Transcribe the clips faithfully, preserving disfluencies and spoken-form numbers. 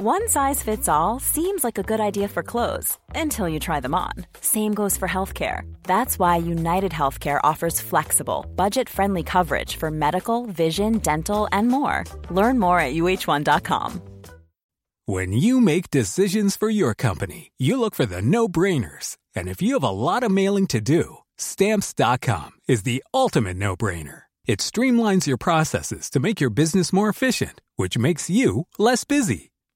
One size fits all seems like a good idea for clothes until you try them on. Same goes for healthcare. That's why United Healthcare offers flexible, budget-friendly coverage for medical, vision, dental, and more. Learn more at U H one dot com. When you make decisions for your company, you look for the no-brainers. And if you have a lot of mailing to do, Stamps dot com is the ultimate no-brainer. It streamlines your processes to make your business more efficient, which makes you less busy.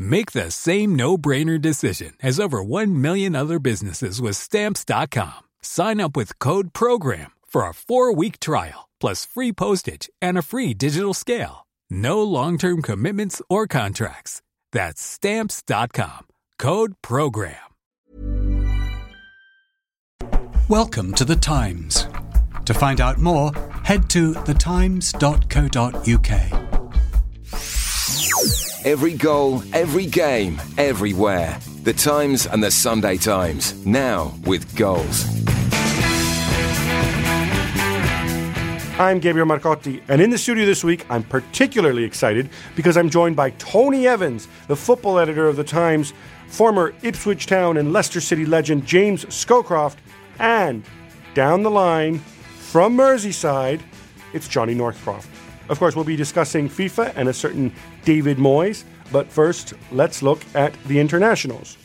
Make the same no-brainer decision as over one million other businesses with Stamps dot com. Sign up with code PROGRAM for a four-week trial, plus free postage and a free digital scale. No long-term commitments or contracts. That's Stamps dot com. Code PROGRAM. Welcome to The Times. To find out more, head to the times dot co dot uk. Every goal, every game, everywhere. The Times and the Sunday Times, now with goals. I'm Gabriel Marcotti, and in the studio this week, I'm particularly excited because I'm joined by Tony Evans, the football editor of The Times, former Ipswich Town and Leicester City legend James Scowcroft, and down the line, from Merseyside, it's Johnny Northcroft. Of course, we'll be discussing FIFA and a certain David Moyes, but first, let's look at the internationals.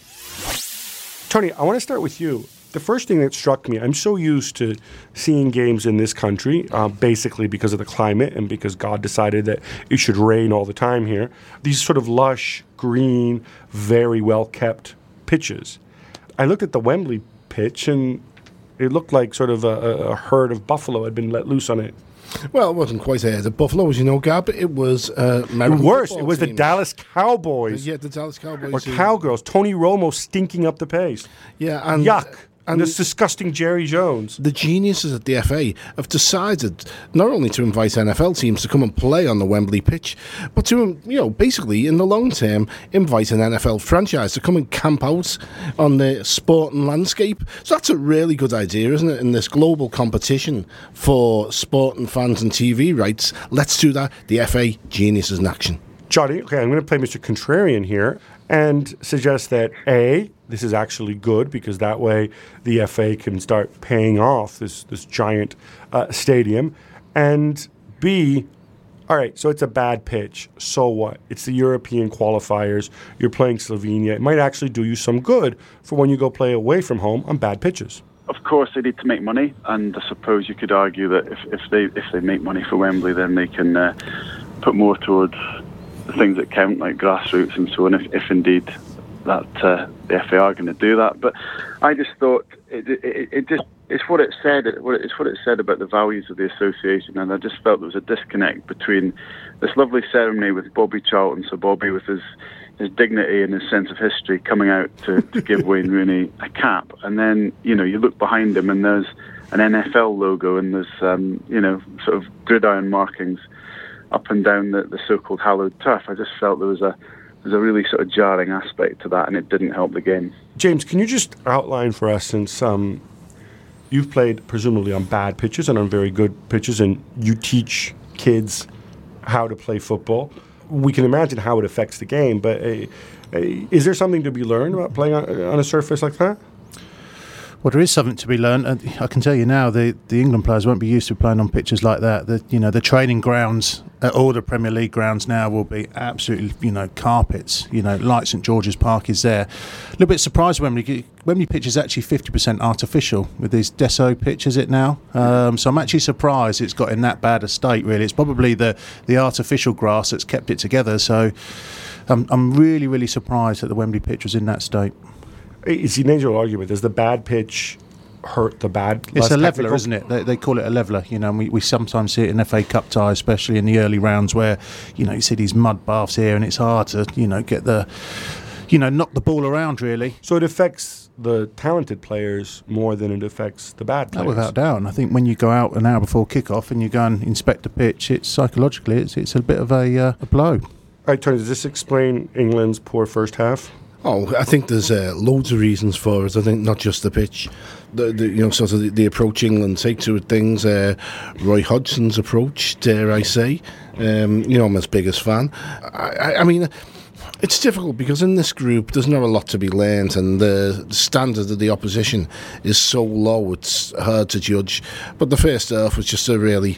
Tony, I want to start with you. The first thing that struck me, I'm so used to seeing games in this country, uh, basically because of the climate and because God decided that it should rain all the time here. These sort of lush, green, very well-kept pitches. I looked at the Wembley pitch, and it looked like sort of a, a herd of buffalo had been let loose on it. Well, it wasn't quite there. The Buffalo, as you know, Gab, it was uh, American Worse, it was team. the Dallas Cowboys. Yeah, the Dallas Cowboys. Or team. Cowgirls. Tony Romo stinking up the pace. Yeah, and... Yuck. And, and this disgusting Jerry Jones. The geniuses at the F A have decided not only to invite N F L teams to come and play on the Wembley pitch, but to, you know, basically in the long term, invite an N F L franchise to come and camp out on the sporting landscape. So that's a really good idea, isn't it? In this global competition for sporting fans and T V rights, let's do that. The F A, geniuses in action. Johnny, okay, I'm going to play Mister Contrarian here and suggest that A, this is actually good because that way the F A can start paying off this, this giant uh, stadium. And B, all right, so it's a bad pitch. So what? It's the European qualifiers. You're playing Slovenia. It might actually do you some good for when you go play away from home on bad pitches. Of course, they need to make money. And I suppose you could argue that if, if they if they make money for Wembley, then they can uh, put more towards the things that count, like grassroots and so on, if, if indeed that uh, the F A are going to do that. But I just thought it, it, it just it's what it said it's what it said about the values of the association, and I just felt there was a disconnect between this lovely ceremony with Bobby Charlton, so Bobby with his his dignity and his sense of history coming out to, to give Wayne Rooney a cap, and then, you know, you look behind him and there's an N F L logo and there's um, you know, sort of gridiron markings up and down the, the so-called hallowed turf. I just felt there was a there's a really sort of jarring aspect to that, and it didn't help the game. James, can you just outline for us, since um, you've played presumably on bad pitches and on very good pitches, and you teach kids how to play football, we can imagine how it affects the game, but uh, uh, is there something to be learned about playing on, on a surface like that? Well, there is something to be learned. And I can tell you now, the, the England players won't be used to playing on pitches like that. The, you know, the training grounds, uh, all the Premier League grounds now will be absolutely, you know, carpets. You know, like St George's Park is there. A little bit surprised Wembley. Wembley pitch is actually fifty percent artificial with these Deso pitch, is it now? Um, so I'm actually surprised it's got in that bad a state, really. It's probably the, the artificial grass that's kept it together. So I'm, I'm really, really surprised that the Wembley pitch was in that state. It's an angel argument. Does the bad pitch hurt the bad? It's a leveller, technical? Isn't it? They, they call it a leveller, you know, and we, we sometimes see it in F A Cup ties, especially in the early rounds where, you know, you see these mud baths here and it's hard to, you know, get the, you know, knock the ball around, really. So it affects the talented players more than it affects the bad players. Oh, without doubt. And I think when you go out an hour before kickoff and you go and inspect the pitch, it's psychologically it's it's a bit of a, uh, a blow. All right, Tony, does this explain England's poor first half? Oh, I think there's uh, loads of reasons for it. I think not just the pitch, the, the you know sort of the, the approach England take to things. Uh, Roy Hodgson's approach, dare I say? Um, you know, I'm his biggest fan. I, I, I mean. It's difficult because in this group there's not a lot to be learned, and the standard of the opposition is so low it's hard to judge. But the first half was just a really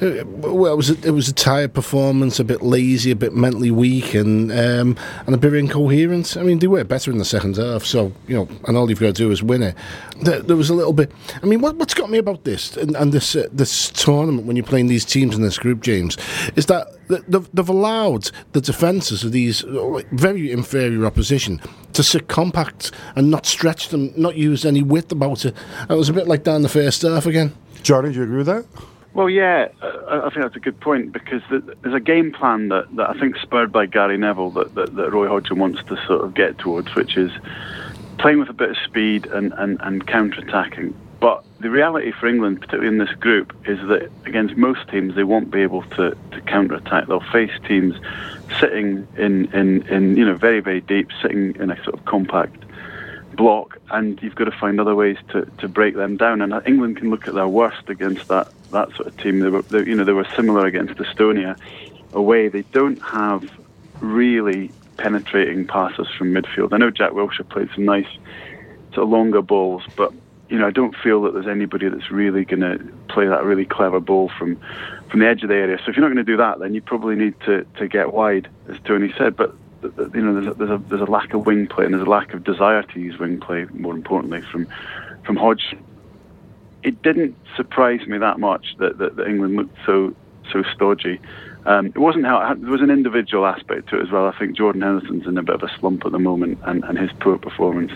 well, it was a, it was a tired performance, a bit lazy, a bit mentally weak, and um, and a bit incoherent. I mean, they were better in the second half, so you know, and all you've got to do is win it. There, there was a little bit. I mean, what what's got me about this and, and this uh, this tournament when you're playing these teams in this group, James, is that. They've, they've allowed the defences of these very inferior opposition to sit compact and not stretch them, not use any width about it. It was a bit like that in the first half again. Johnny, do you agree with that? Well, yeah, I think that's a good point because there's a game plan that, that I think spurred by Gary Neville that, that, that Roy Hodgson wants to sort of get towards, which is playing with a bit of speed and, and, and counter-attacking. But the reality for England, particularly in this group, is that against most teams they won't be able to, to counter-attack. They'll face teams sitting in, in, in, you know, very, very deep, sitting in a sort of compact block, and you've got to find other ways to, to break them down. And England can look at their worst against that, that sort of team. They were, they, you know, they were similar against Estonia away. They don't have really penetrating passes from midfield. I know Jack Wilshire played some nice sort of longer balls, but you know, I don't feel that there's anybody that's really going to play that really clever ball from, from the edge of the area. So if you're not going to do that, then you probably need to, to get wide, as Tony said. But you know, there's a, there's a there's a lack of wing play and there's a lack of desire to use wing play. More importantly, from from Hodgson, it didn't surprise me that much that, that, that England looked so so stodgy. Um, it wasn't how there was an individual aspect to it as well. I think Jordan Henderson's in a bit of a slump at the moment, and, and his poor performance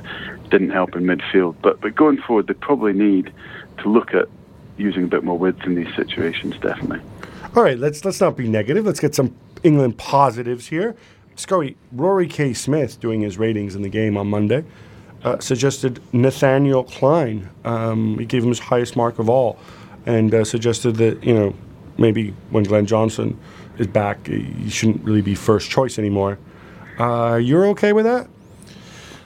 didn't help in midfield. But but going forward, they probably need to look at using a bit more width in these situations, definitely. All right, let's let's not be negative. Let's get some England positives here. Scully, Rory K. Smith, doing his ratings in the game on Monday, uh, suggested Nathaniel Klein. Um, he gave him his highest mark of all, and uh, suggested that you know. Maybe when Glenn Johnson is back, you shouldn't really be first choice anymore. Uh, you're okay with that?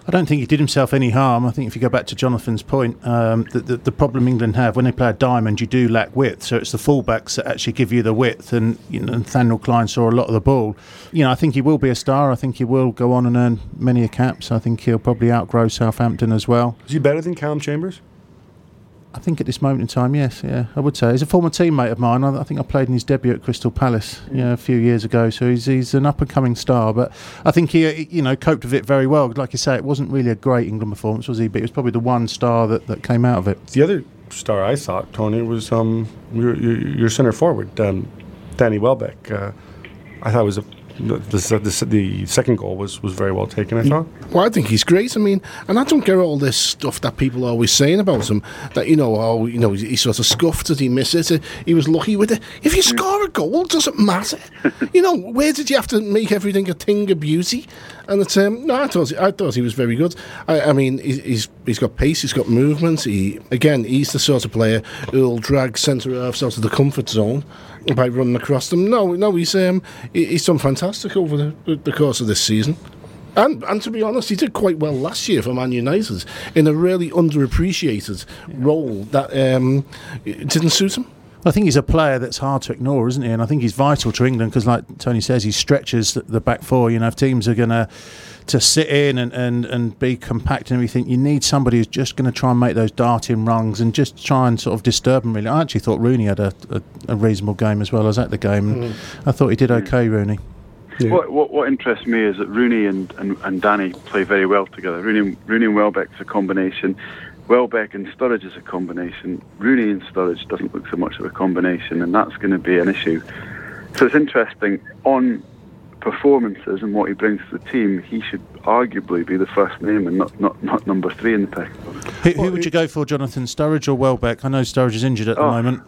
I don't think he did himself any harm. I think if you go back to Jonathan's point, um, the, the, the problem England have, when they play a diamond, you do lack width. So it's the fullbacks that actually give you the width. And you know, Nathaniel Klein saw a lot of the ball. You know, I think he will be a star. I think he will go on and earn many a caps. I think he'll probably outgrow Southampton as well. Is he better than Callum Chambers? I think at this moment in time, yes, yeah, I would say. He's a former teammate of mine. I, I think I played in his debut at Crystal Palace yeah, you know, a few years ago, so he's he's an up-and-coming star. But I think he, you know, coped with it very well. Like you say, it wasn't really a great England performance, was he? But it was probably the one star that, that came out of it. The other star I thought, Tony, was um your, your, your centre-forward, um, Danny Welbeck. Uh, I thought it was a... The, the, the second goal was, was very well taken, I thought. Well, I think he's great. I mean, and I don't get all this stuff that people are always saying about him, that, you know, oh, you know, he, he sort of scuffed, did he miss it? He was lucky with it. If you score a goal, it doesn't matter. You know, where did you have to make everything a thing of beauty? And it's, um, no, I thought, I thought he was very good. I, I mean, he's he's got pace, he's got movement. He again, he's the sort of player who'll drag centre-halves out of the comfort zone by running across them. No, no, he's um, he's done fantastic over the, the course of this season. And and to be honest, he did quite well last year for Man United in a really underappreciated yeah. role that um, didn't suit him. I think he's a player that's hard to ignore, isn't he? And I think he's vital to England because, like Tony says, he stretches the back four. You know, if teams are going to to sit in and, and, and be compact and everything, you need somebody who's just going to try and make those darting runs and just try and sort of disturb them, really. I actually thought Rooney had a, a, a reasonable game as well. I was at the game. And mm. I thought he did OK, Rooney. Yeah. What, what what interests me is that Rooney and, and, and Danny play very well together. Rooney, Rooney and Welbeck's a combination. Welbeck and Sturridge is a combination. Rooney and Sturridge doesn't look so much of a combination, and that's going to be an issue. So it's interesting. On performances and what he brings to the team, he should arguably be the first name and not not, not number three in the pack. Who, who would you go for, Jonathan? Sturridge or Welbeck? I know Sturridge is injured at oh. the moment.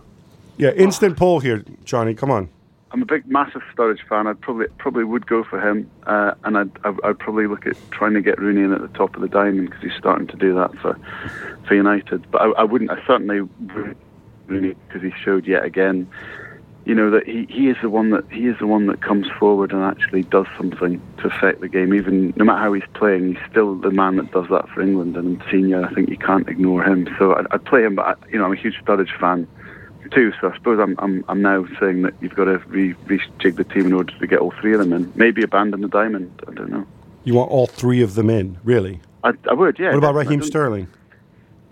Yeah, instant oh. poll here, Johnny. Come on. I'm a big, massive Sturridge fan. I probably probably would go for him, uh, and I'd, I'd I'd probably look at trying to get Rooney in at the top of the diamond, because he's starting to do that for for United. But I, I wouldn't. I certainly wouldn't Rooney, because he showed yet again, you know, that he, he is the one that he is the one that comes forward and actually does something to affect the game. Even no matter how he's playing, he's still the man that does that for England. And senior, I think you can't ignore him. So I'd, I'd play him, but I, you know, I'm a huge Sturridge fan too. So I suppose I'm I'm, I'm now saying that you've got to re- rejig the team in order to get all three of them in. Maybe abandon the diamond. I don't know. You want all three of them in, really? I, I would. Yeah. What about Raheem Sterling?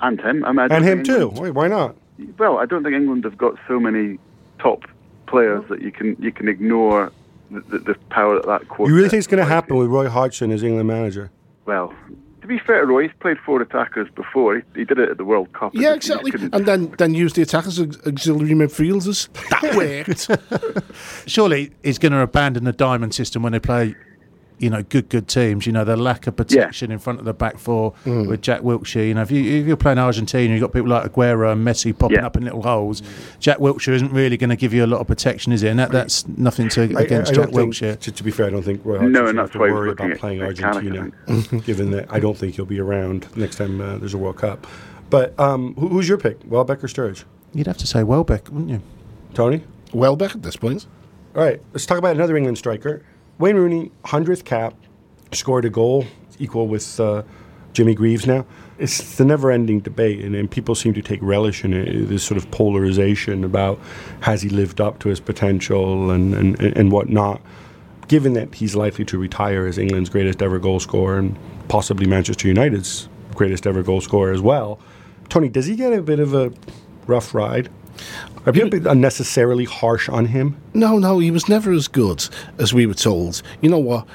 And him. I mean, I and him England, too. Wait, why not? Well, I don't think England have got so many top players that you can you can ignore the, the, the power that that quarterback. You really think it's going to happen with Roy Hodgson as England manager? Well, to be fair to Roy, he's played four attackers before. He, he did it at the World Cup. Yeah, exactly. And then, then used the attackers as auxiliary midfielders. That worked. Surely he's going to abandon the diamond system when they play, you know, good, good teams. You know, the lack of protection yeah. in front of the back four mm. with Jack Wilshire. You know, if, you, if you're playing Argentina, you've got people like Aguero and Messi popping yeah. up in little holes. Mm. Jack Wilshire isn't really going to give you a lot of protection, is he? And that, that's nothing to I, against I, I Jack Wilshire. To, to be fair, I don't think Roy Hodgson no, to worry about playing Argentina, given that I don't think he'll be around next time uh, there's a World Cup. But um, who, who's your pick, Welbeck or Sturridge? You'd have to say Welbeck, wouldn't you? Tony? Welbeck at this point. All right, let's talk about another England striker. Wayne Rooney, hundredth cap, scored a goal, equal with uh, Jimmy Greaves now. It's the never-ending debate, and, and people seem to take relish in it, this sort of polarization about has he lived up to his potential and, and, and whatnot, given that he's likely to retire as England's greatest-ever goal scorer and possibly Manchester United's greatest-ever goal scorer as well. Tony, does he get a bit of a rough ride? Are people being unnecessarily harsh on him? No, no, he was never as good as we were told. You know what?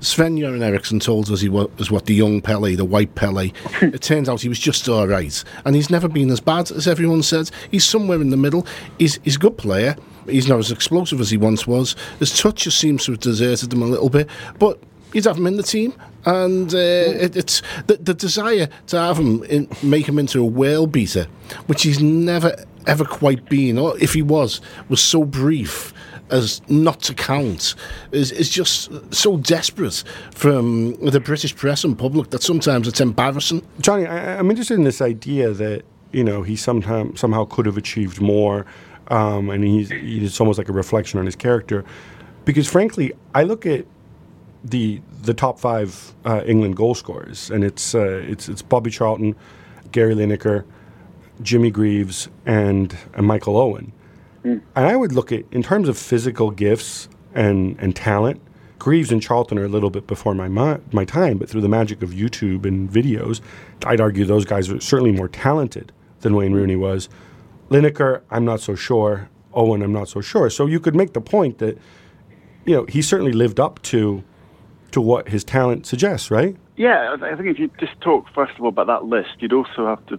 Sven-Göran Eriksson told us he was what the young Pele, the white Pele. It turns out he was just all right. And he's never been as bad as everyone says. He's somewhere in the middle. He's, he's a good player. He's not as explosive as he once was. His touch just seems to have deserted him a little bit. But you'd have him in the team, and uh, it, it's the, the desire to have him in, make him into a world beater, which he's never ever quite been, or if he was, was so brief as not to count, is is just so desperate from the British press and public that sometimes it's embarrassing. Johnny, I, I'm interested in this idea that, you know, he sometime, somehow could have achieved more, um, and he's, it's almost like a reflection on his character. Because, frankly, I look at the the top five uh, England goal scorers, and it's, uh, it's, it's Bobby Charlton, Gary Lineker, Jimmy Greaves and, and Michael Owen. Mm. And I would look at, in terms of physical gifts and, and talent, Greaves and Charlton are a little bit before my mo- my time, but through the magic of YouTube and videos, I'd argue those guys are certainly more talented than Wayne Rooney was. Lineker, I'm not so sure. Owen, I'm not so sure. So you could make the point that, you know, he certainly lived up to to what his talent suggests, right? Yeah, I think if you just talk, first of all, about that list, you'd also have to,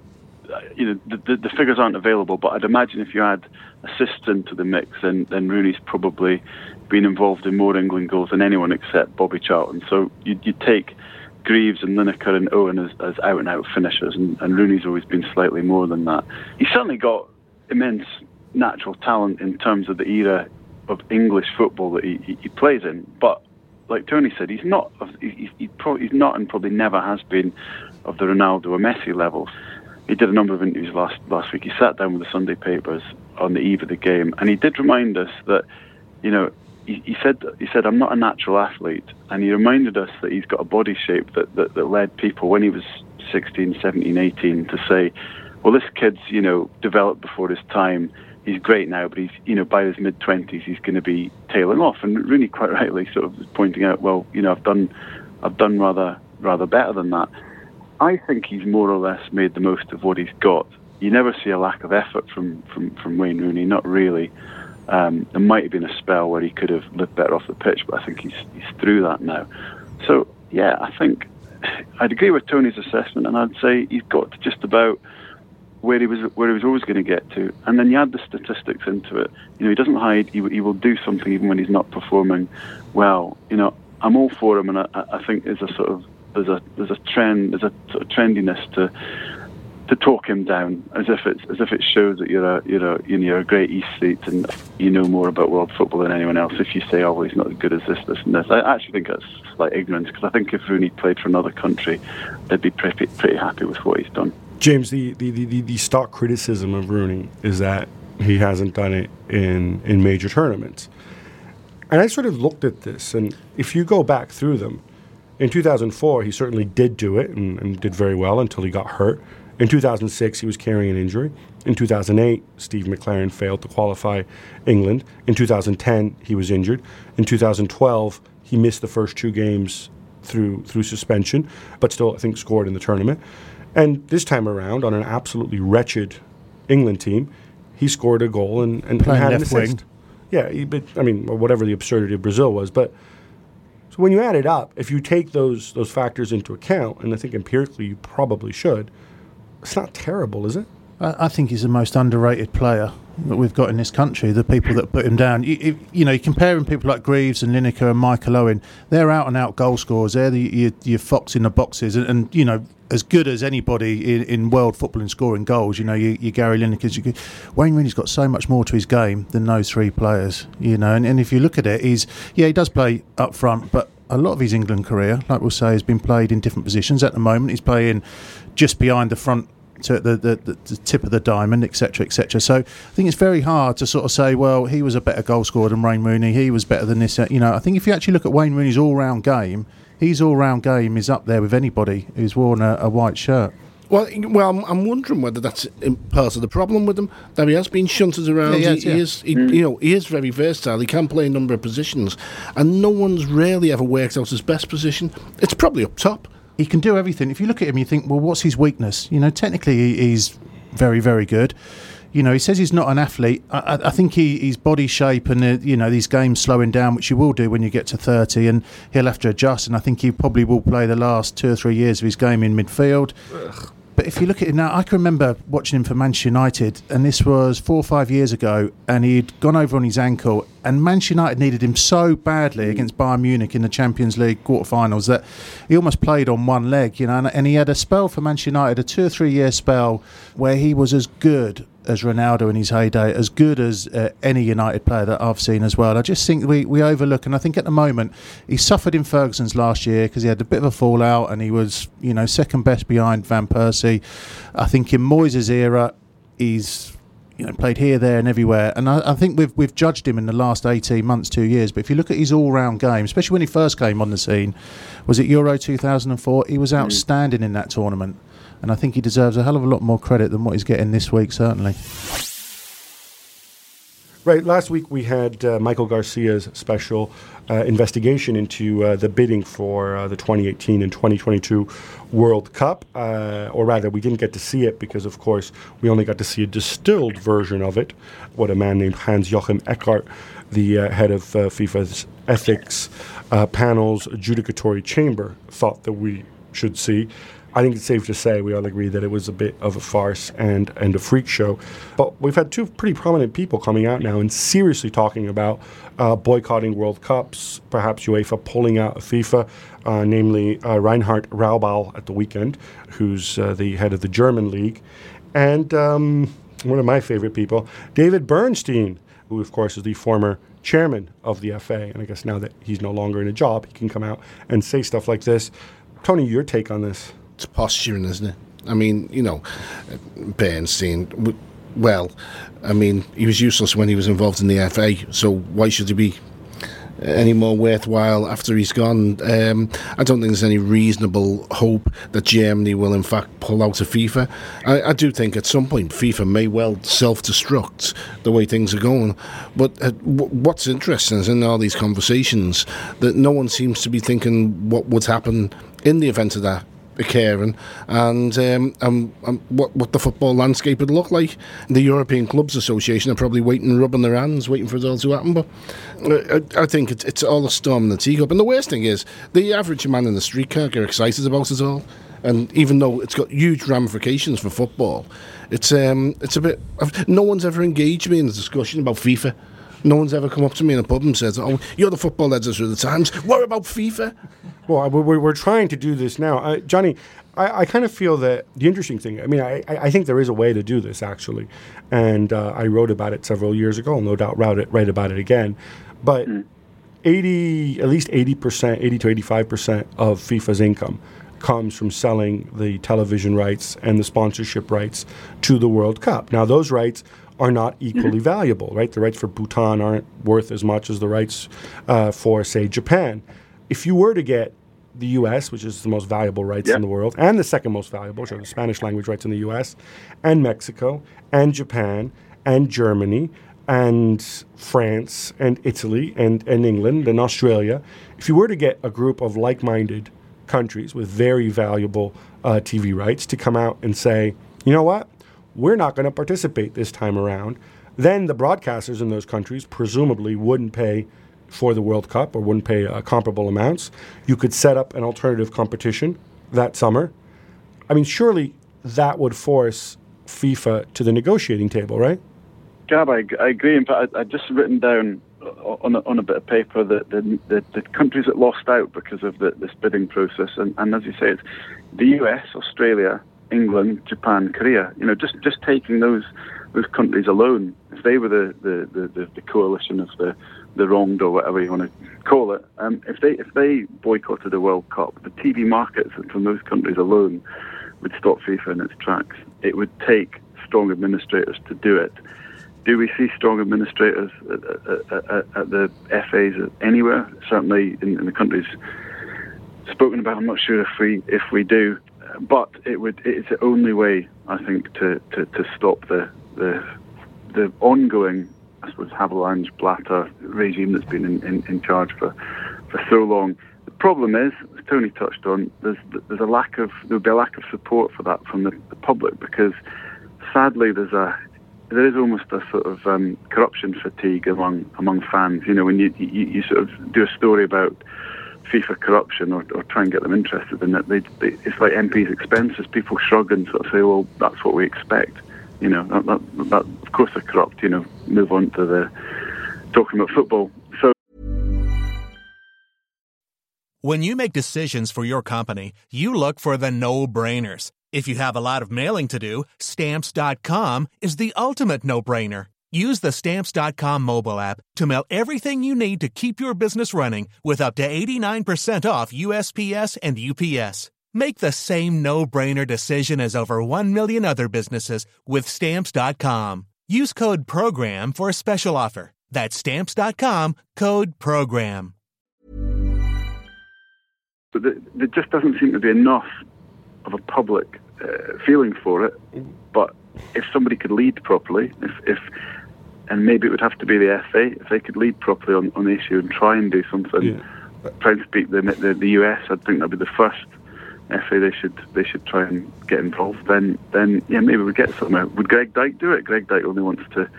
you know, the, the, the figures aren't available, but I'd imagine if you add assists into the mix, then, then Rooney's probably been involved in more England goals than anyone except Bobby Charlton. So you you take Greaves and Lineker and Owen as, as out-and-out finishers, and, and Rooney's always been slightly more than that. He's certainly got immense natural talent in terms of the era of English football that he, he, he plays in, but like Tony said, he's not, he, he pro- he's not and probably never has been of the Ronaldo or Messi levels. He did a number of interviews last, last week. He sat down with the Sunday papers on the eve of the game, and he did remind us that, you know, he, he said, he said, I'm not a natural athlete, and he reminded us that he's got a body shape that, that, that led people when he was sixteen, seventeen, eighteen to say, well, this kid's, you know, developed before his time. He's great now, but he's, you know, by his mid-twenties, he's going to be tailing off. And Rooney quite rightly sort of was pointing out, well, you know, I've done, I've done rather, rather better than that. I think he's more or less made the most of what he's got. You never see a lack of effort from, from, from Wayne Rooney, not really. Um, there might have been a spell where he could have lived better off the pitch, but I think he's he's through that now. So, yeah, I think I'd agree with Tony's assessment, and I'd say he's got to just about where he was where he was always going to get to. And then you add the statistics into it. You know, he doesn't hide. He, he will do something even when he's not performing well. You know, I'm all for him, and I, I think there's a sort of, There's a there's a trend there's a sort of trendiness to to talk him down, as if it's as if it shows that you're a you're a you know you're a great East seat and you know more about world football than anyone else. If you say, "Oh, well, he's not as good as this, this, and this," I actually think that's slight ignorance, because I think if Rooney played for another country, they'd be pretty pretty happy with what he's done. James, the the the, the stock criticism of Rooney is that he hasn't done it in in major tournaments, and I sort of looked at this, and if you go back through them, in two thousand four he certainly did do it and, and did very well until he got hurt. In two thousand six, he was carrying an injury. In two thousand eight, Steve McLaren failed to qualify England. In two thousand ten, he was injured. In two thousand twelve, he missed the first two games through through suspension, but still, I think, scored in the tournament. And this time around, on an absolutely wretched England team, he scored a goal and, and, and had an assist. Yeah, he, but, I mean, whatever the absurdity of Brazil was. But so when you add it up, if you take those those factors into account, and I think empirically you probably should, it's not terrible, is it? I think he's the most underrated player that we've got in this country, the people that put him down. You, you know, comparing people like Greaves and Lineker and Michael Owen, they're out-and-out goal scorers. They're the, your, your fox in the boxes. And, and, you know, as good as anybody in, in world football in scoring goals, you know, you, you Gary Lineker's. You, Wayne Rooney's got so much more to his game than those three players, you know. And, and if you look at it, he's, yeah, he does play up front, but a lot of his England career, like we'll say, has been played in different positions. At the moment, he's playing just behind the front, to the, the, the tip of the diamond, et cetera, et cetera. So I think it's very hard to sort of say, well, he was a better goal scorer than Wayne Rooney, he was better than this. You know, I think if you actually look at Wayne Rooney's all-round game, his all-round game is up there with anybody who's worn a, a white shirt. Well, well, I'm, I'm wondering whether that's part of the problem with him, that he has been shunted around. Yeah, he has, he, yeah. he is, he, mm. you know, he is very versatile. He can play a number of positions, and no one's really ever worked out his best position. It's probably up top. He can do everything. If you look at him, you think, well, what's his weakness? You know, technically, he's very, very good. You know, he says he's not an athlete. I, I think he, his body shape and, uh, you know, these games slowing down, which you will do when you get to thirty, and he'll have to adjust. And I think he probably will play the last two or three years of his game in midfield. Ugh. But if you look at him now, I can remember watching him for Manchester United, and this was four or five years ago, and he'd gone over on his ankle, and Manchester United needed him so badly against Bayern Munich in the Champions League quarterfinals that he almost played on one leg, you know, and, and he had a spell for Manchester United, a two or three year spell where he was as good as Ronaldo in his heyday, as good as uh, any United player that I've seen as well. I just think we, we overlook, and I think at the moment he suffered in Ferguson's last year because he had a bit of a fallout and he was, you know, second best behind Van Persie. I think in Moyes' era, he's, you know, played here, there, and everywhere, and I, I think we've we've judged him in the last eighteen months, two years. But if you look at his all-round game, especially when he first came on the scene, was it Euro two thousand four? He was outstanding in that tournament. And I think he deserves a hell of a lot more credit than what he's getting this week, certainly. Right, last week we had uh, Michael Garcia's special uh, investigation into uh, the bidding for uh, the twenty eighteen and twenty twenty-two World Cup. Uh, or rather, we didn't get to see it because, of course, we only got to see a distilled version of it. What a man named Hans-Joachim Eckardt, the uh, head of uh, FIFA's ethics uh, panel's adjudicatory chamber, thought that we should see. I think it's safe to say we all agree that it was a bit of a farce and, and a freak show. But we've had two pretty prominent people coming out now and seriously talking about uh, boycotting World Cups, perhaps UEFA pulling out of FIFA, uh, namely uh, Reinhard Raubal at the weekend, who's uh, the head of the German league, and um, one of my favorite people, David Bernstein, who, of course, is the former chairman of the F A. And I guess now that he's no longer in a job, he can come out and say stuff like this. Tony, your take on this? It's posturing, isn't it? I mean, you know, Bernstein, well, I mean, he was useless when he was involved in the F A, so why should he be any more worthwhile after he's gone? Um, I don't think there's any reasonable hope that Germany will, in fact, pull out of FIFA. I, I do think at some point FIFA may well self-destruct the way things are going. But uh, w- what's interesting is in all these conversations that no one seems to be thinking what would happen in the event of that occurring, and um, um, um, what what the football landscape would look like. The European Clubs Association are probably waiting, rubbing their hands, waiting for it all to happen. But I, I think it's, it's all a storm in the teacup. And the worst thing is, the average man in the street can't get excited about it all. And even though it's got huge ramifications for football, it's um, it's a bit. No one's ever engaged me in a discussion about FIFA. No one's ever come up to me in a pub and says, "Oh, you're the football editor of the Times. What about FIFA?" Well, we're, we're trying to do this now. Uh, Johnny, I, I kind of feel that the interesting thing, I mean, I, I think there is a way to do this, actually. And uh, I wrote about it several years ago, no doubt write, it, write about it again. But mm. eighty, at least eighty percent, eighty to eighty-five percent of FIFA's income comes from selling the television rights and the sponsorship rights to the World Cup. Now, those rights are not equally mm-hmm. valuable, right? The rights for Bhutan aren't worth as much as the rights uh, for, say, Japan. If you were to get the U S, which is the most valuable rights yep. in the world, and the second most valuable, which are the Spanish language rights in the U S, and Mexico, and Japan, and Germany, and France, and Italy, and, and England, and Australia, if you were to get a group of like-minded countries with very valuable uh, T V rights to come out and say, you know what, we're not going to participate this time around, then the broadcasters in those countries presumably wouldn't pay for the World Cup or wouldn't pay uh, comparable amounts. You could set up an alternative competition that summer. I mean, surely that would force FIFA to the negotiating table, right? Gab, I, I agree. In fact, I, I just written down on a, on a bit of paper that the, the, the countries that lost out because of the, this bidding process, and, and as you say, it's the U S, Australia, England, Japan, Korea. You know, just, just taking those those countries alone, if they were the, the, the, the coalition of the, the wronged or whatever you want to call it, um, if they if they boycotted the World Cup, the T V markets from those countries alone would stop FIFA in its tracks. It would take strong administrators to do it. Do we see strong administrators at, at, at, at the F As anywhere? Certainly in, in the countries spoken about. I'm not sure if we if we do. But it would. It's the only way, I think, to, to, to stop the, the the ongoing, I suppose, Havelange Blatter regime that's been in, in, in charge for, for so long. The problem is, as Tony touched on, there's there's a lack of there would be a lack of support for that from the, the public, because sadly there's a there is almost a sort of um, corruption fatigue among among fans. You know, when you, you you sort of do a story about FIFA corruption, or, or try and get them interested in it, they, they, it's like M Ps' expenses. People shrug and sort of say, well, that's what we expect, you know, that, that, that, of course they're corrupt, you know, move on to the talking about football. So when you make decisions for your company, you look for the no-brainers. If you have a lot of mailing to do, Stamps dot com is the ultimate no-brainer. Use the Stamps dot com mobile app to mail everything you need to keep your business running, with up to eighty-nine percent off U S P S and U P S. Make the same no-brainer decision as over one million other businesses with Stamps dot com. Use code PROGRAM for a special offer. That's Stamps dot com, code PROGRAM. But there just doesn't seem to be enough of a public uh, feeling for it, but if somebody could lead properly, if, if and maybe it would have to be the F A, if they could lead properly on, on the issue and try and do something, yeah. try and speak the, the the U S, I'd think that'd be the first F A they should they should try and get involved. Then then yeah, maybe we'd get something out. Would Greg Dyke do it? Greg Dyke only wants to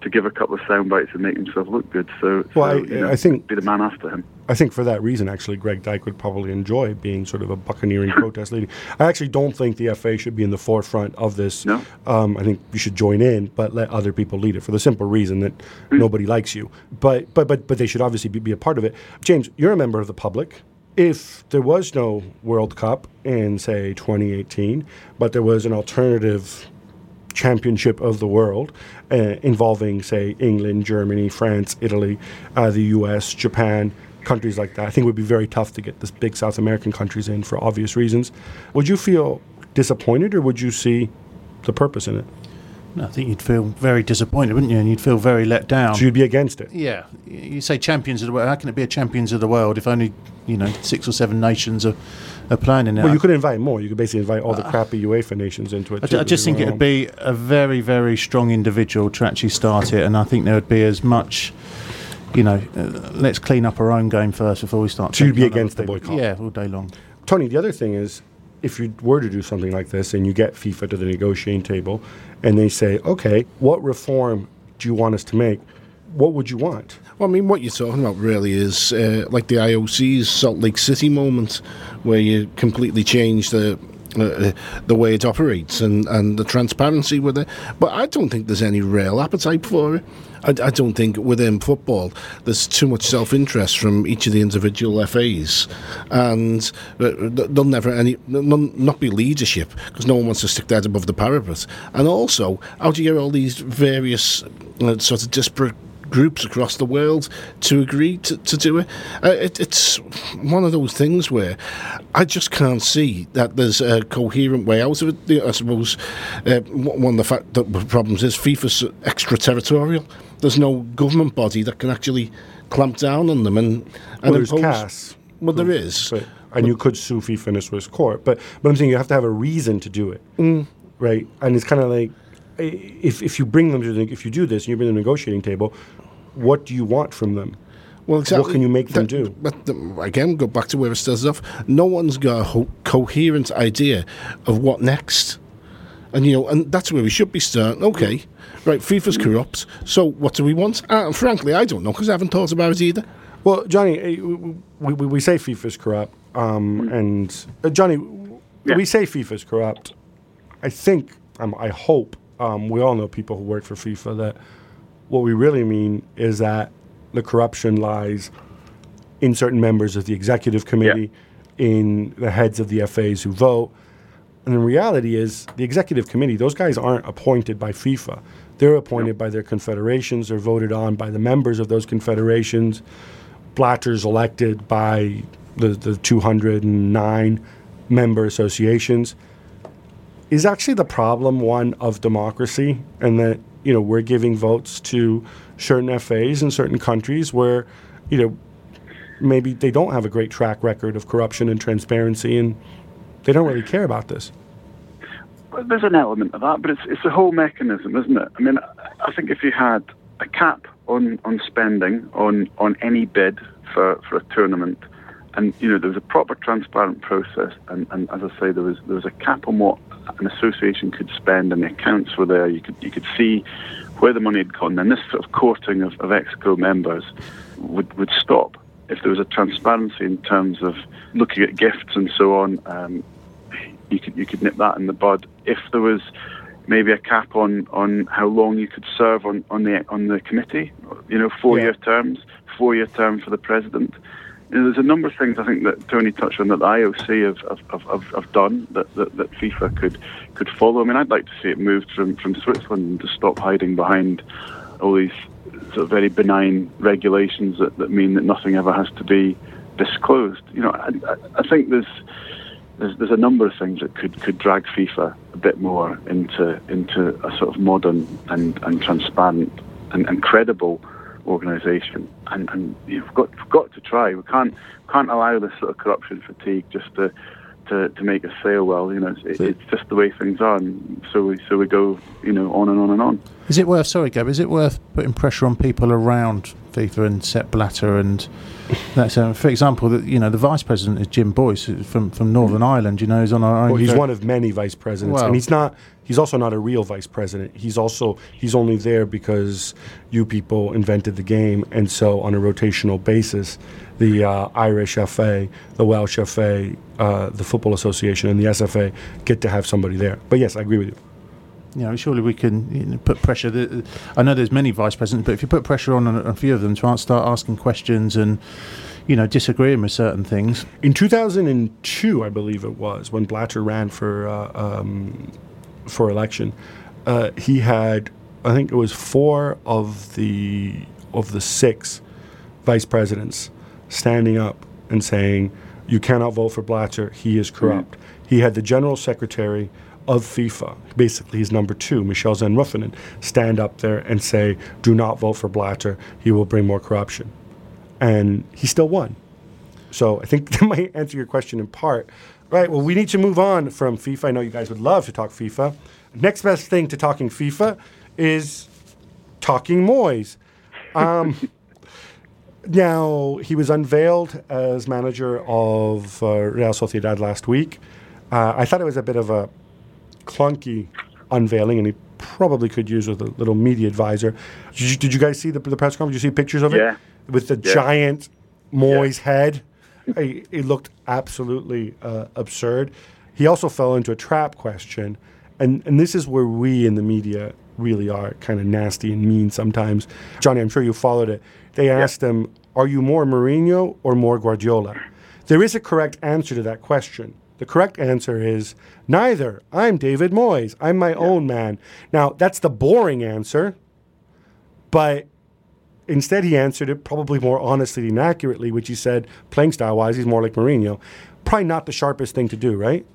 to give a couple of sound bites and make himself look good. So, well, so I, you know, I think be the man after him. I think for that reason, actually, Greg Dyke would probably enjoy being sort of a buccaneering protest leader. I actually don't think the F A should be in the forefront of this. No? Um, I think you should join in, but let other people lead it, for the simple reason that mm. nobody likes you. But but but but they should obviously be, be a part of it. James, you're a member of the public. If there was no World Cup in, say, twenty eighteen, but there was an alternative championship of the world uh, involving, say, England, Germany, France, Italy, uh, the U S, Japan, countries like that, I think it would be very tough to get the big South American countries in for obvious reasons. Would you feel disappointed, or would you see the purpose in it? No, I think you'd feel very disappointed, wouldn't you? And you'd feel very let down. So you'd be against it? Yeah. You say champions of the world. How can it be a champions of the world if only, you know, six or seven nations are, are playing in it? Well, you could invite more. You could basically invite all the uh, crappy UEFA nations into it. I, too, I just think it would be a very, very strong individual to actually start it. And I think there would be as much, you know, uh, let's clean up our own game first before we start. So you'd be against the boycott? Yeah, all day long. Tony, the other thing is, if you were to do something like this and you get FIFA to the negotiating table and they say, okay, what reform do you want us to make? What would you want? Well, I mean, what you're talking about really is uh, like the I O C's Salt Lake City moment, where you completely change the uh, the way it operates and, and the transparency with it. But I don't think there's any real appetite for it. I, I don't think within football there's too much self-interest from each of the individual F As, and uh, there'll never any none, not be leadership, because no one wants to stick their head above the parapet. And also, how do you get all these various uh, sort of disparate groups across the world to agree to, to do it? Uh, it it's one of those things where I just can't see that there's a coherent way out of it. I suppose uh, one of the fact that the problems is FIFA's extraterritorial. There's no government body that can actually clamp down on them and, and well, impose. C A S. Well, there is, but, and but, you could sue FIFA in a Swiss court. But but I'm saying you have to have a reason to do it, mm. right? And it's kind of like if if you bring them to the, if you do this, you bring them to the negotiating table. What do you want from them? Well, exactly. What can you make them that, do? But the, again, go back to where it starts off. No one's got a ho- coherent idea of what next, and you know, and that's where we should be starting. Okay, right. FIFA's corrupt. So what do we want? Uh, and frankly, I don't know, because I haven't thought about it either. Well, Johnny, we we, we say FIFA's corrupt, um, and uh, Johnny, yeah. we say FIFA's corrupt. I think, um, I hope, um, we all know people who work for FIFA that. What we really mean is that the corruption lies in certain members of the executive committee, yeah. in the heads of the F As who vote. And the reality is the executive committee, those guys aren't appointed by FIFA. They're appointed, yeah. by their confederations. They're voted on by the members of those confederations. Blatter's elected by the, the two hundred nine member associations. Is actually the problem one of democracy, and that, you know, we're giving votes to certain F As in certain countries where, you know, maybe they don't have a great track record of corruption and transparency, and they don't really care about this. Well, there's an element of that, but it's it's a whole mechanism, isn't it? I mean, I think if you had a cap on, on spending on, on any bid for, for a tournament, and, you know, there was a proper transparent process, and, and as I say, there was there was a cap on what an association could spend, and the accounts were there. You could you could see where the money had gone. And this sort of courting of, of exco members would, would stop if there was a transparency in terms of looking at gifts and so on. Um, you could you could nip that in the bud. If there was maybe a cap on, on how long you could serve on, on the on the committee, you know, four yeah. year terms, four year term for the president. You know, there's a number of things I think that Tony touched on that the I O C have, have, have, have done that, that, that FIFA could could follow. I mean, I'd like to see it moved from, from Switzerland to stop hiding behind all these sort of very benign regulations that, that mean that nothing ever has to be disclosed. You know, I, I think there's, there's there's a number of things that could, could drag FIFA a bit more into into a sort of modern and, and transparent and, and credible organisation, and, and you've got we've got to try. We can't can't allow this sort of corruption fatigue just to to, to make us say, well, you know, it's, it's just the way things are, and so we so we go, you know, on and on and on. Is it worth? Sorry, Gab. Is it worth putting pressure on people around FIFA and Sepp Blatter and that? Um, for example, that you know, the vice president is Jim Boyce from from Northern mm. Ireland. You know, he's on our own. Well, he's tra- one of many vice presidents, well, and he's not. He's also not a real vice president. He's also he's only there because you people invented the game, and so on a rotational basis, the uh, Irish F A, the Welsh F A, uh, the Football Association, and the S F A get to have somebody there. But yes, I agree with you. You know, surely we can, you know, put pressure. That, I know there's many vice presidents, but if you put pressure on a, a few of them to start asking questions and, you know, disagreeing with certain things. In two thousand two, I believe it was, when Blatter ran for. Uh, um, for election, uh, he had, I think it was four of the of the six vice presidents standing up and saying, you cannot vote for Blatter, he is corrupt. Mm-hmm. He had the general secretary of FIFA, basically his number two, Michel Zanruffinen, stand up there and say, do not vote for Blatter, he will bring more corruption. And he still won. So I think that might answer your question in part. Right, well, we need to move on from FIFA. I know you guys would love to talk FIFA. Next best thing to talking FIFA is talking Moyes. Um, now, he was unveiled as manager of uh, Real Sociedad last week. Uh, I thought it was a bit of a clunky unveiling, and he probably could use with a little media advisor. Did you, did you guys see the, the press conference? Did you see pictures of yeah. it? With the yeah. giant Moyes yeah. head. It looked absolutely uh, absurd. He also fell into a trap question. And, and this is where we in the media really are kind of nasty and mean sometimes. Johnny, I'm sure you followed it. They asked yeah. him, are you more Mourinho or more Guardiola? There is a correct answer to that question. The correct answer is neither. I'm David Moyes. I'm my yeah. own man. Now, that's the boring answer, but instead he answered it probably more honestly than accurately, which he said, playing style-wise, he's more like Mourinho. Probably not the sharpest thing to do, right?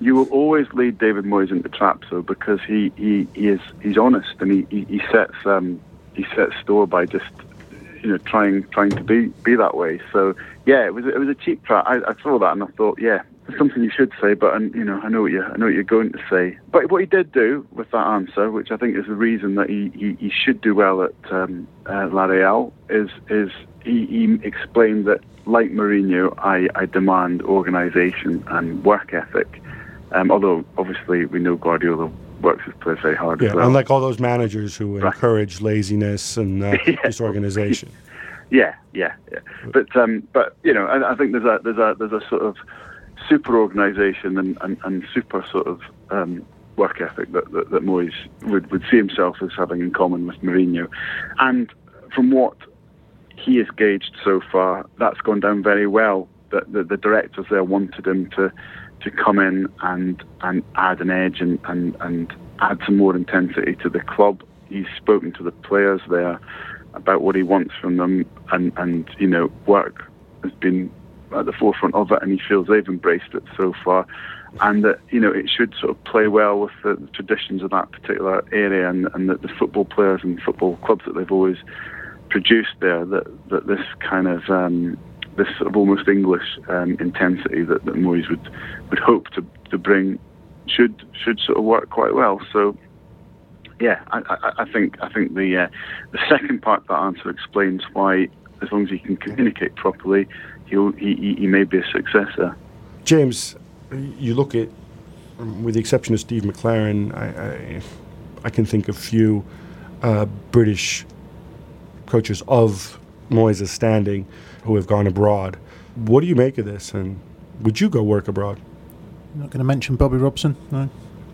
You will always lead David Moyes into traps, though, because he, he, he is he's honest and he, he, he sets um he sets store by just you know trying trying to be, be that way. So yeah, it was it was a cheap trap. I, I saw that and I thought, yeah, it's something you should say, but and you know I know what you I know what you're going to say. But what he did do with that answer, which I think is the reason that he, he, he should do well at um, uh, La Real, is is he, he explained that like Mourinho, I, I demand organisation and work ethic. Um, although, obviously, we know Guardiola works with players very hard. Yeah, as well. Unlike all those managers who right. encourage laziness and uh, yeah. disorganization. yeah, yeah, yeah. But um, but you know, I, I think there's a there's a there's a sort of super organization and, and, and super sort of um, work ethic that, that that Moyes would would see himself as having in common with Mourinho, and from what he has gauged so far, that's gone down very well. That the, the directors there wanted him to. to come in and, and add an edge and, and, and add some more intensity to the club. He's spoken to the players there about what he wants from them, and, and you know, work has been at the forefront of it, and he feels they've embraced it so far, and that you know it should sort of play well with the traditions of that particular area, and, and that the football players and football clubs that they've always produced there, that, that this kind of um, this sort of almost English um, intensity that, that Moyes would, would hope to, to bring should should sort of work quite well. So, yeah, I, I, I think I think the uh, the second part of that answer explains why, as long as he can communicate properly, he'll, he he may be a successor. James, you look at, with the exception of Steve McLaren, I I, I can think of few uh, British coaches of Moyes' standing who have gone abroad. What do you make of this, and would you go work abroad? You're not going to mention Bobby Robson, no?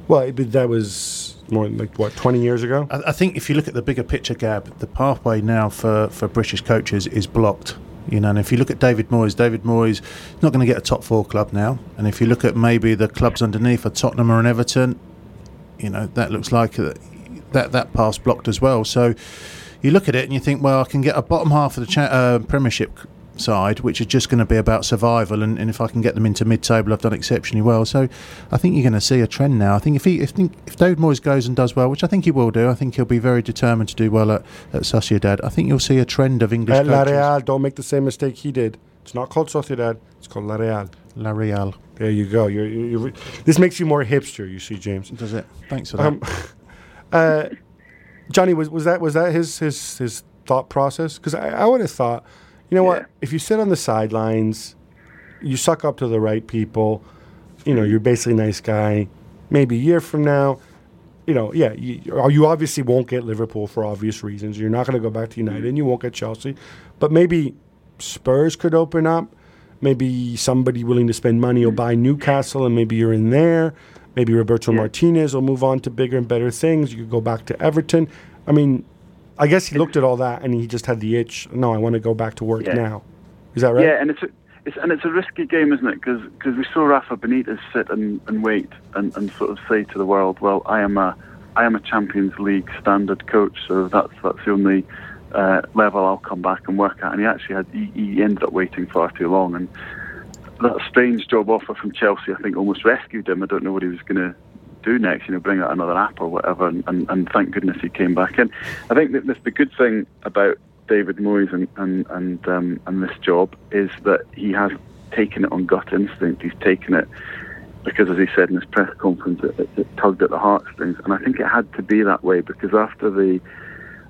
Well, it, that was more like, what, twenty years ago? I, I think if you look at the bigger picture, Gab, the pathway now for, for British coaches is blocked. You know, and if you look at David Moyes, David Moyes is not going to get a top four club now. And if you look at maybe the clubs underneath for Tottenham or an Everton, you know, that looks like a, that, that path's blocked as well. So you look at it and you think, well, I can get a bottom half of the cha- uh, Premiership side, which is just going to be about survival, and, and if I can get them into mid-table, I've done exceptionally well. So I think you're going to see a trend now. I think if he, if, if David Moyes goes and does well, which I think he will do, I think he'll be very determined to do well at, at Sociedad. I think you'll see a trend of English at coaches. La Real, don't make the same mistake he did. It's not called Sociedad, it's called La Real. La Real. There you go. You're, you're, you're, this makes you more hipster, you see, James. Does it? Thanks for that. Um, uh, Johnny, was, was that was that his his, his thought process? Because I, I would have thought, you know yeah. what? If you sit on the sidelines, you suck up to the right people. You know, you're basically a nice guy. Maybe a year from now, you know, yeah, you, you obviously won't get Liverpool for obvious reasons. You're not going to go back to United, and you won't get Chelsea. But maybe Spurs could open up. Maybe somebody willing to spend money will buy Newcastle, and maybe you're in there. Maybe Roberto yeah. Martinez will move on to bigger and better things. You could go back to Everton. I mean, I guess he looked at all that and he just had the itch. No, I want to go back to work yeah. now. Is that right? Yeah, and it's a, it's and it's a risky game, isn't it? Because because we saw Rafa Benitez sit and, and wait and, and sort of say to the world, well, I am a I am a Champions League standard coach, so that's that's the only uh, level I'll come back and work at. And he actually had he, he ended up waiting far too long, and that strange job offer from Chelsea, I think, almost rescued him. I don't know what he was going to do next, you know, bring out another app or whatever, and, and, and thank goodness he came back in. I think that the good thing about David Moyes and and and, um, and this job is that he has taken it on gut instinct. He's taken it because, as he said in his press conference, it, it, it tugged at the heartstrings, and I think it had to be that way, because after the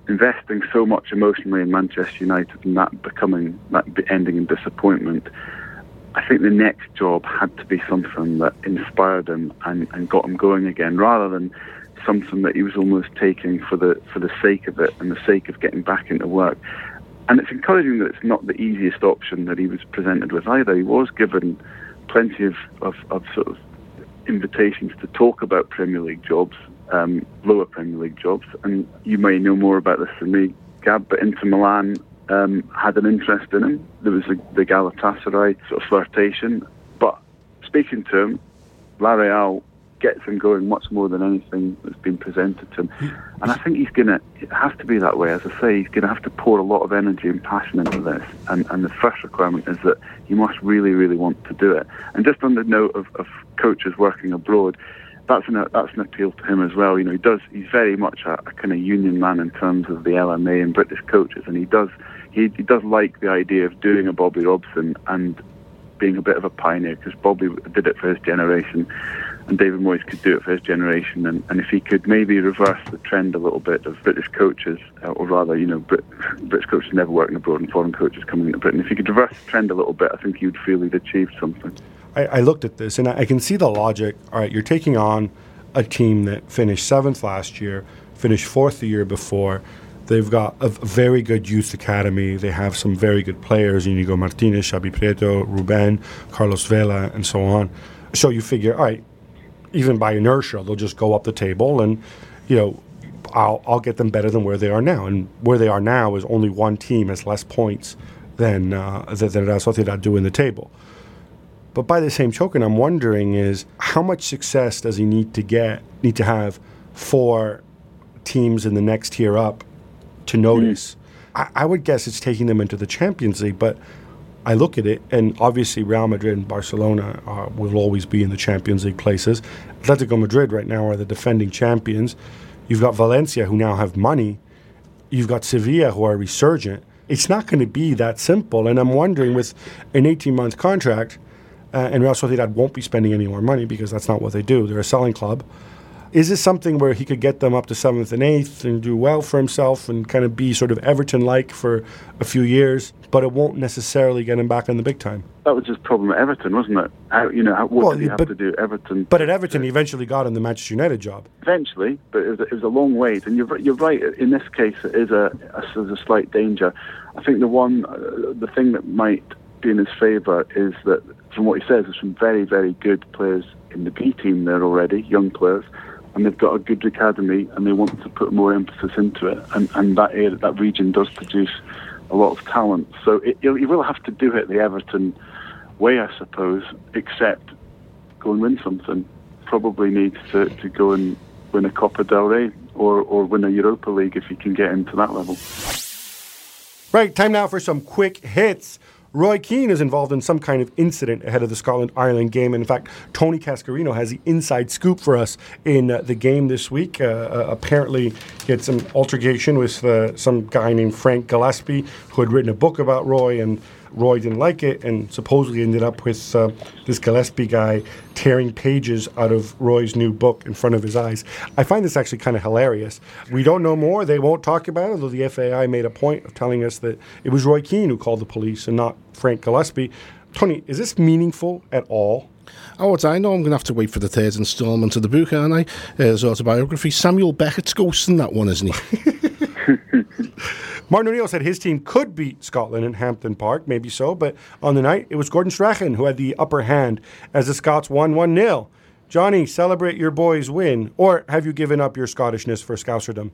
investing so much emotionally in Manchester United and that becoming that ending in disappointment, I think the next job had to be something that inspired him and, and got him going again, rather than something that he was almost taking for the for the sake of it and the sake of getting back into work. And it's encouraging that it's not the easiest option that he was presented with either. He was given plenty of, of, of sort of invitations to talk about Premier League jobs, um, lower Premier League jobs, and you may know more about this than me, Gab, but Inter Milan um, had an interest in him. There was the, the Galatasaray sort of flirtation, but speaking to him, La Real gets him going much more than anything that's been presented to him. And I think he's going to, it has to be that way, as I say, he's going to have to pour a lot of energy and passion into this. And, and the first requirement is that you must really, really want to do it. And just on the note of, of coaches working abroad, that's an, that's an appeal to him as well. You know, he does, he's very much a, a kind of union man in terms of the L M A and British coaches. And he does, he, he does like the idea of doing a Bobby Robson and being a bit of a pioneer, because Bobby did it for his generation. And David Moyes could do it for his generation, and, and if he could maybe reverse the trend a little bit of British coaches, uh, or rather, you know, Brit, British coaches never working abroad and foreign coaches coming into Britain, if he could reverse the trend a little bit, I think he would feel he'd achieved something. I, I looked at this, and I, I can see the logic. All right, you're taking on a team that finished seventh last year, finished fourth the year before. They've got a very good youth academy. They have some very good players, Íñigo Martínez, Xabi Prieto, Rubén, Carlos Vela, and so on. So you figure, all right, even by inertia, they'll just go up the table, and you know, I'll I'll get them better than where they are now. And where they are now is only one team has less points than uh, than Real Sociedad do in the table. But by the same token, I'm wondering is how much success does he need to get need to have for teams in the next tier up to notice? Mm-hmm. I, I would guess it's taking them into the Champions League, but I look at it, and obviously Real Madrid and Barcelona are, will always be in the Champions League places. Atletico Madrid right now are the defending champions. You've got Valencia, who now have money. You've got Sevilla, who are resurgent. It's not going to be that simple, and I'm wondering, with an eighteen-month contract, uh, and Real Sociedad won't be spending any more money because that's not what they do. They're a selling club. Is this something where he could get them up to seventh and eighth and do well for himself and kind of be sort of Everton-like for a few years, but it won't necessarily get him back in the big time? That was his problem at Everton, wasn't it? How, you know, how, what well, did he but, have to do at Everton? But at Everton, he eventually got him the Manchester United job. Eventually, but it was, it was a long wait. And you're, you're right, in this case, it is a, a, a slight danger. I think the one, uh, the thing that might be in his favour is that, from what he says, there's some very, very good players in the B team there already, young players. And they've got a good academy, and they want to put more emphasis into it. And, and that area, that region does produce a lot of talent. So it, you will have to do it the Everton way, I suppose, except go and win something. Probably needs to, to go and win a Copa del Rey or, or win a Europa League if you can get into that level. Right, time now for some quick hits. Roy Keane is involved in some kind of incident ahead of the Scotland-Ireland game. In fact, Tony Cascarino has the inside scoop for us in uh, the game this week. Uh, uh, apparently, he had some altercation with uh, some guy named Frank Gillespie, who had written a book about Roy, and Roy didn't like it, and supposedly ended up with uh, this Gillespie guy tearing pages out of Roy's new book in front of his eyes. I find this actually kind of hilarious. We don't know more. They won't talk about it, though the F A I made a point of telling us that it was Roy Keane who called the police and not Frank Gillespie. Tony, is this meaningful at all? Oh, I know I'm going to have to wait for the third instalment of the book, aren't I? Uh, his autobiography. Samuel Beckett's ghosting that one, isn't he? Martin O'Neill said his team could beat Scotland in Hampden Park, maybe so, but on the night, it was Gordon Strachan who had the upper hand as the Scots won one nil. Johnny, celebrate your boys' win, or have you given up your Scottishness for Scouserdom?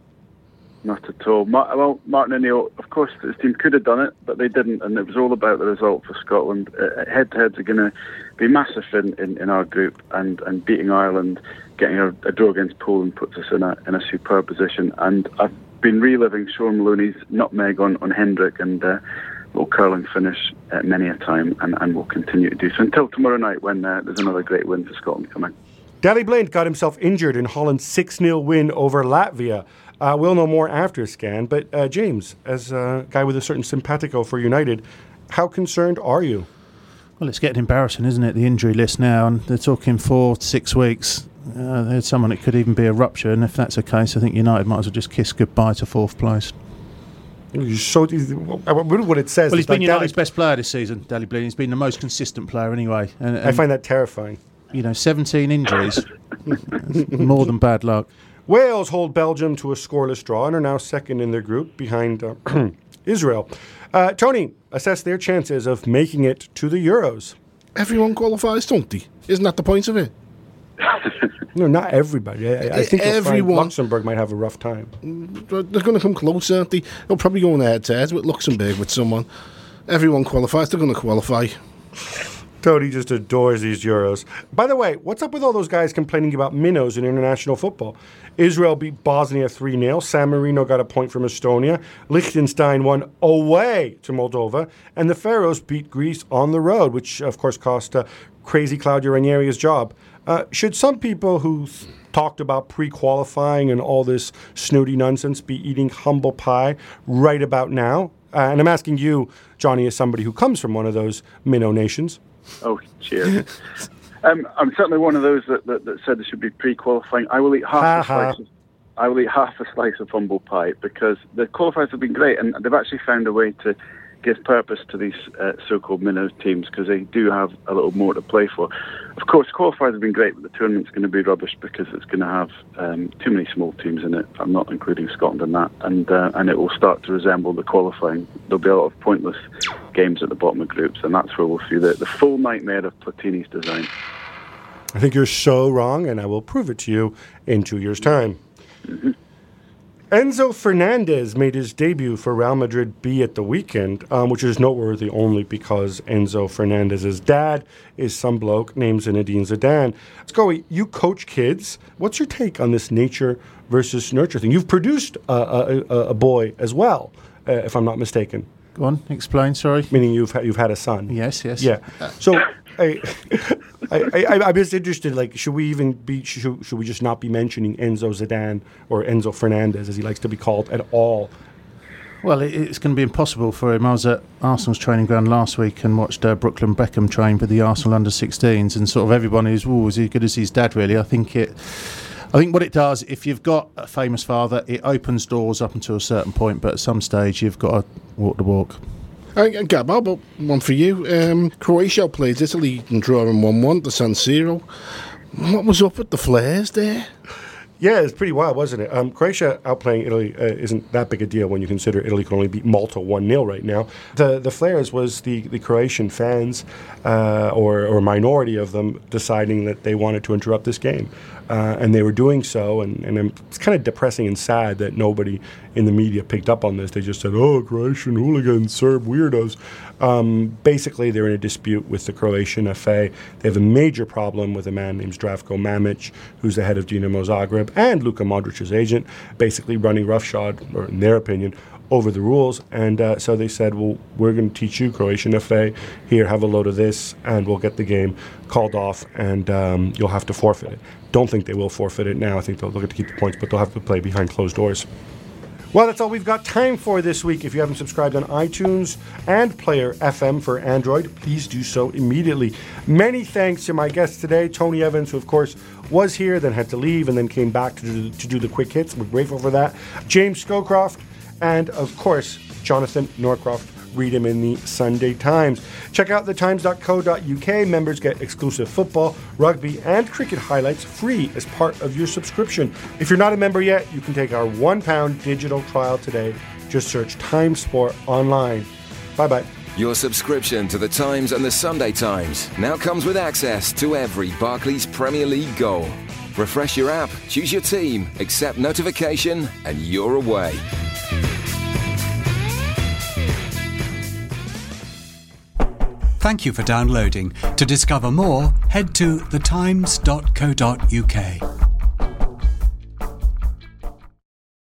Not at all. Mar- well, Martin O'Neill, of course, his team could have done it, but they didn't, and it was all about the result for Scotland. Uh, head-to-heads are going to be massive in, in, in our group, and, and beating Ireland, getting a, a draw against Poland puts us in a in a superb position. And I've been reliving Sean Maloney's nutmeg on, on Hendrick and uh, little curling finish uh, many a time, and, and we'll continue to do so until tomorrow night when uh, there's another great win for Scotland coming. Daley Blind got himself injured in Holland's six nil win over Latvia. Uh, we'll know more after a scan, but uh, James, as a guy with a certain simpatico for United, how concerned are you? Well, it's getting embarrassing, isn't it, the injury list now, and they're talking four to six weeks. Uh, there's someone that could even be a rupture, and if that's the case, I think United might as well just kiss goodbye to fourth place. So, what it says well, he's is been like United's Dally... best player this season, Daley Blind. He's been the most consistent player anyway. And, and I find that terrifying. You know, seventeen injuries, more than bad luck. Wales hold Belgium to a scoreless draw and are now second in their group behind uh, Israel. Uh, Tony, assess their chances of making it to the Euros. Everyone qualifies, don't they? Isn't that the point of it? No, not everybody. I, I think everyone. Luxembourg might have a rough time. They're going to come close, aren't they? They'll probably go on head to head with Luxembourg with someone. Everyone qualifies. They're going to qualify. Tony just adores these Euros. By the way, what's up with all those guys complaining about minnows in international football? Israel beat Bosnia three nil. San Marino got a point from Estonia. Liechtenstein won away to Moldova. And the Faroes beat Greece on the road, which, of course, cost uh, crazy Claudio Ranieri his job. Uh, should some people who th- talked about pre-qualifying and all this snooty nonsense be eating humble pie right about now? Uh, and I'm asking you, Johnny, as somebody who comes from one of those minnow nations. Oh, cheers. um, I'm certainly one of those that, that, that said there should be pre-qualifying. I will eat half uh-huh. a slice. Of, I will eat half a slice of humble pie because the qualifiers have been great, and they've actually found a way to give purpose to these uh, so-called minnow teams because they do have a little more to play for. Of course, qualifiers have been great, but the tournament's going to be rubbish because it's going to have um, too many small teams in it. I'm not including Scotland in that, and uh, and it will start to resemble the qualifying. There'll be a lot of pointless games at the bottom of groups, and that's where we'll see the, the full nightmare of Platini's design. I think you're so wrong, and I will prove it to you in two years' time. Mm-hmm. Enzo Fernandez made his debut for Real Madrid B at the weekend, um, which is noteworthy only because Enzo Fernandez's dad is some bloke named Zinedine Zidane. Scoey, you coach kids. What's your take on this nature versus nurture thing? You've produced a, a, a, a boy as well, uh, if I'm not mistaken. Go on, explain, sorry. Meaning you've, ha- you've had a son. Yes, yes. Yeah. So... I, I, I, I'm just interested, like, should we even be, should, should we just not be mentioning Enzo Zidane or Enzo Fernandez, as he likes to be called, at all? Well, it, it's going to be impossible for him. I was at Arsenal's training ground last week and watched uh, Brooklyn Beckham train for the Arsenal under sixteens, and sort of everyone who's, ooh, is he good as his dad, really? I think it... I think what it does, if you've got a famous father, it opens doors up until a certain point, but at some stage you've got to walk the walk. Uh, Gab, how about one for you? Um, Croatia plays Italy and drawing one one to San Siro. What was up with the flares there? Yeah, it was pretty wild, wasn't it? Um, Croatia outplaying Italy uh, isn't that big a deal when you consider Italy can only beat Malta one nil right now. The the flares was the, the Croatian fans, uh, or, or a minority of them, deciding that they wanted to interrupt this game. Uh, and they were doing so, and, and it's kind of depressing and sad that nobody in the media picked up on this. They just said, oh, Croatian hooligans, Serb weirdos. Um, basically, they're in a dispute with the Croatian F A. They have a major problem with a man named Zdravko Mamić, who's the head of Dinamo Zagreb, and Luka Modric's agent, basically running roughshod, or in their opinion, over the rules. And uh, so they said, well, we're going to teach you, Croatian F A, here, have a load of this, and we'll get the game called off, and um, you'll have to forfeit it. Don't think they will forfeit it now. I think they'll look at to keep the points, but they'll have to play behind closed doors. Well, that's all we've got time for this week. If you haven't subscribed on iTunes and Player F M for Android, please do so immediately. Many thanks to my guests today, Tony Evans, who, of course, was here, then had to leave, and then came back to do, to do the quick hits. We're grateful for that. James Scowcroft, and, of course, Jonathan Northcroft. Read him in the Sunday Times. Check out the times dot co dot U K. Members get exclusive football, rugby, and cricket highlights free as part of your subscription. If you're not a member yet, you can take our one pound digital trial today. Just search Times Sport online. Bye-bye. Your subscription to The Times and The Sunday Times now comes with access to every Barclays Premier League goal. Refresh your app, choose your team, accept notification, and you're away. Thank you for downloading. To discover more, head to the times dot co dot U K.